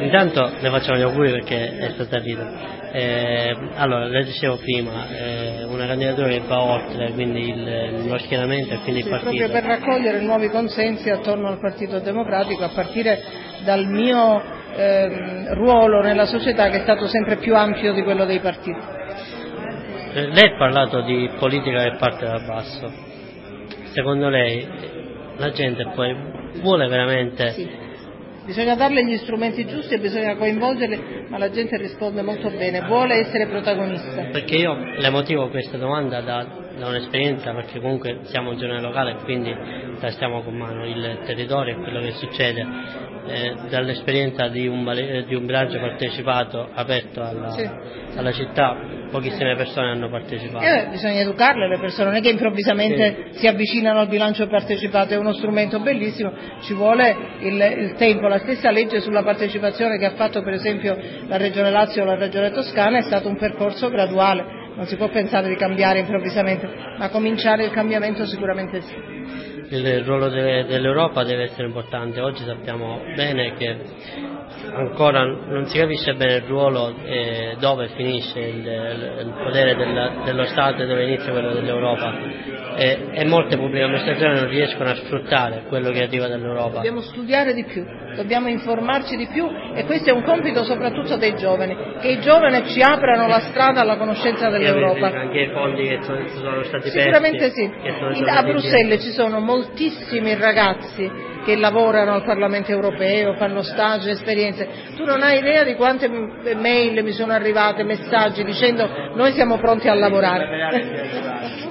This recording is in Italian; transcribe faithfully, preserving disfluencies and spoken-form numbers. Intanto le facciamo gli auguri perché è stata vita. Eh, allora, le dicevo prima, eh, una candidatura che va oltre quindi il, lo schieramento e quindi sì, il partito. Proprio per raccogliere nuovi consensi attorno al Partito Democratico, a partire dal mio eh, ruolo nella società, che è stato sempre più ampio di quello dei partiti. Eh, lei ha parlato di politica che parte da basso. Secondo lei la gente poi vuole veramente... Sì. Bisogna darle gli strumenti giusti e bisogna coinvolgerli, ma la gente risponde molto bene, vuole essere protagonista. Perché io le motivo questa domanda da, da un'esperienza, perché comunque siamo un giornale locale e quindi tastiamo con mano il territorio e quello che succede, eh, dall'esperienza di un, di un villaggio partecipato, aperto alla, sì. alla città, pochissime persone hanno partecipato. Eh, bisogna educarle le persone, non è che improvvisamente sì. si avvicinano al bilancio partecipato, è uno strumento bellissimo, ci vuole il, il tempo. La stessa legge sulla partecipazione che ha fatto per esempio la Regione Lazio o la Regione Toscana è stato un percorso graduale, non si può pensare di cambiare improvvisamente, ma cominciare il cambiamento sicuramente sì. Il ruolo de- dell'Europa deve essere importante, oggi sappiamo bene che ancora non si capisce bene il ruolo e dove finisce il, il potere della, dello Stato e dove inizia quello dell'Europa e, e molte pubbliche amministrazioni non riescono a sfruttare quello che arriva dall'Europa. Dobbiamo studiare di più, dobbiamo informarci di più e questo è un compito soprattutto dei giovani, che i giovani ci aprano la strada alla conoscenza dell'Europa. Anche i fondi che sono, sono stati persi. Sicuramente sì, a Bruxelles ci sono moltissimi ragazzi che lavorano al Parlamento europeo, fanno stage, esperienze. Tu non hai idea di quante mail mi sono arrivate, messaggi dicendo noi siamo pronti a lavorare.